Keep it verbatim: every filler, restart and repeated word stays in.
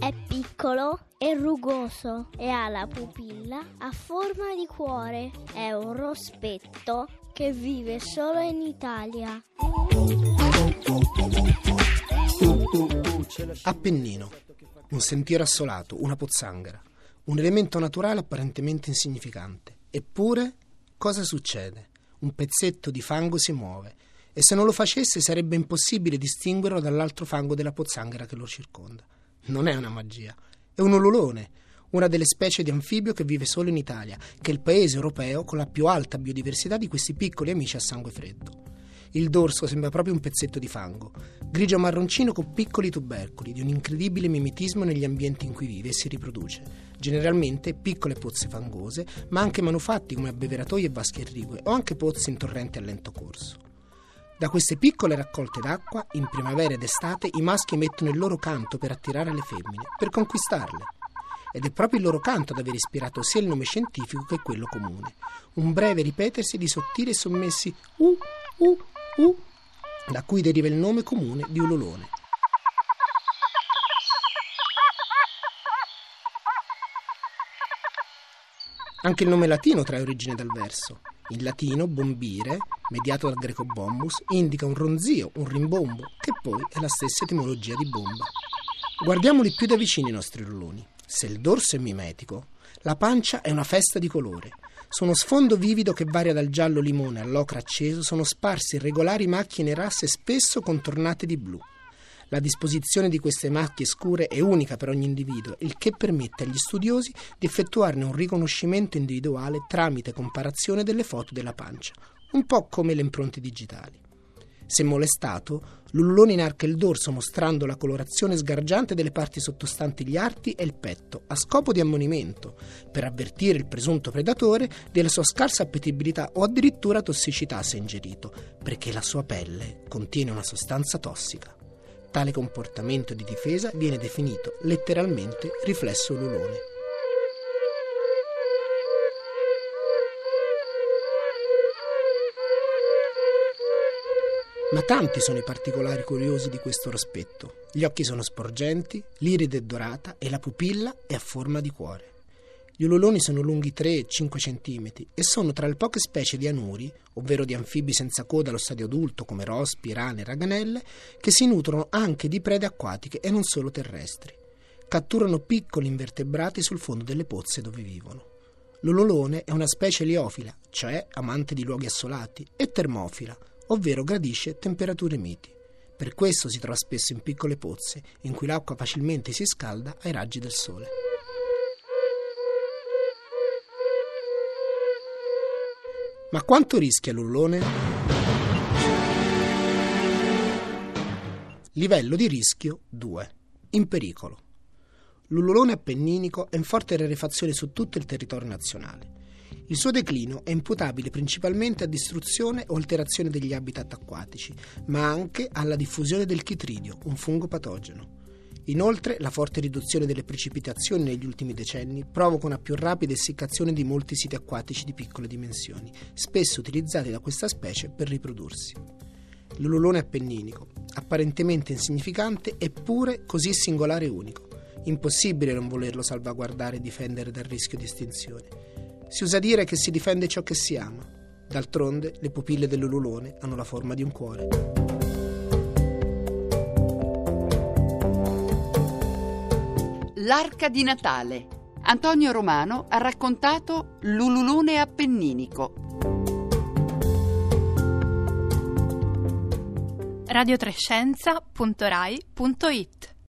È piccolo, è rugoso e ha la pupilla a forma di cuore. È un rospetto che vive solo in Italia. Appennino, un sentiero assolato, una pozzanghera, un elemento naturale apparentemente insignificante. Eppure, cosa succede? Un pezzetto di fango si muove e se non lo facesse sarebbe impossibile distinguerlo dall'altro fango della pozzanghera che lo circonda. Non è una magia, è un ululone, una delle specie di anfibio che vive solo in Italia, che è il paese europeo con la più alta biodiversità di questi piccoli amici a sangue freddo. Il dorso sembra proprio un pezzetto di fango, grigio marroncino con piccoli tubercoli, di un incredibile mimetismo negli ambienti in cui vive e si riproduce. Generalmente piccole pozze fangose, ma anche manufatti come abbeveratoi e vasche irrigue, o anche pozze in torrenti a lento corso. Da queste piccole raccolte d'acqua, in primavera ed estate, i maschi emettono il loro canto per attirare le femmine, per conquistarle. Ed è proprio il loro canto ad aver ispirato sia il nome scientifico che quello comune. Un breve ripetersi di sottili e sommessi u, u, u, da cui deriva il nome comune di ululone. Anche il nome latino trae origine dal verso. In latino, bombire, mediato dal greco bombus, indica un ronzio, un rimbombo, che poi è la stessa etimologia di bomba. Guardiamoli più da vicino i nostri ululoni. Se il dorso è mimetico, la pancia è una festa di colore. Su uno sfondo vivido che varia dal giallo limone all'ocra acceso sono sparsi irregolari macchie rasse spesso contornate di blu. La disposizione di queste macchie scure è unica per ogni individuo, il che permette agli studiosi di effettuarne un riconoscimento individuale tramite comparazione delle foto della pancia, un po' come le impronte digitali. Se molestato, l'ululone inarca il dorso mostrando la colorazione sgargiante delle parti sottostanti gli arti e il petto, a scopo di ammonimento, per avvertire il presunto predatore della sua scarsa appetibilità o addirittura tossicità se ingerito, perché la sua pelle contiene una sostanza tossica. Tale comportamento di difesa viene definito letteralmente riflesso ululone. Ma tanti sono i particolari curiosi di questo rospetto. Gli occhi sono sporgenti, l'iride è dorata e la pupilla è a forma di cuore. Gli ululoni sono lunghi tre a cinque centimetri e sono tra le poche specie di anuri, ovvero di anfibi senza coda allo stadio adulto come rospi, rane e raganelle, che si nutrono anche di prede acquatiche e non solo terrestri. Catturano piccoli invertebrati sul fondo delle pozze dove vivono. L'ululone è una specie liofila, cioè amante di luoghi assolati, e termofila, ovvero gradisce temperature miti. Per questo si trova spesso in piccole pozze, in cui l'acqua facilmente si scalda ai raggi del sole. Ma quanto rischia l'ululone? Livello di rischio due. In pericolo. L'ululone appenninico è in forte rarefazione su tutto il territorio nazionale. Il suo declino è imputabile principalmente a distruzione o alterazione degli habitat acquatici, ma anche alla diffusione del chitridio, un fungo patogeno. Inoltre, la forte riduzione delle precipitazioni negli ultimi decenni provoca una più rapida essiccazione di molti siti acquatici di piccole dimensioni, spesso utilizzati da questa specie per riprodursi. L'ululone appenninico, apparentemente insignificante, eppure così singolare e unico. Impossibile non volerlo salvaguardare e difendere dal rischio di estinzione. Si usa dire che si difende ciò che si ama. D'altronde, le pupille dell'ululone hanno la forma di un cuore. L'Arca di Natale. Antonio Romano ha raccontato l'ululone appenninico. radiotrescienza punto rai punto it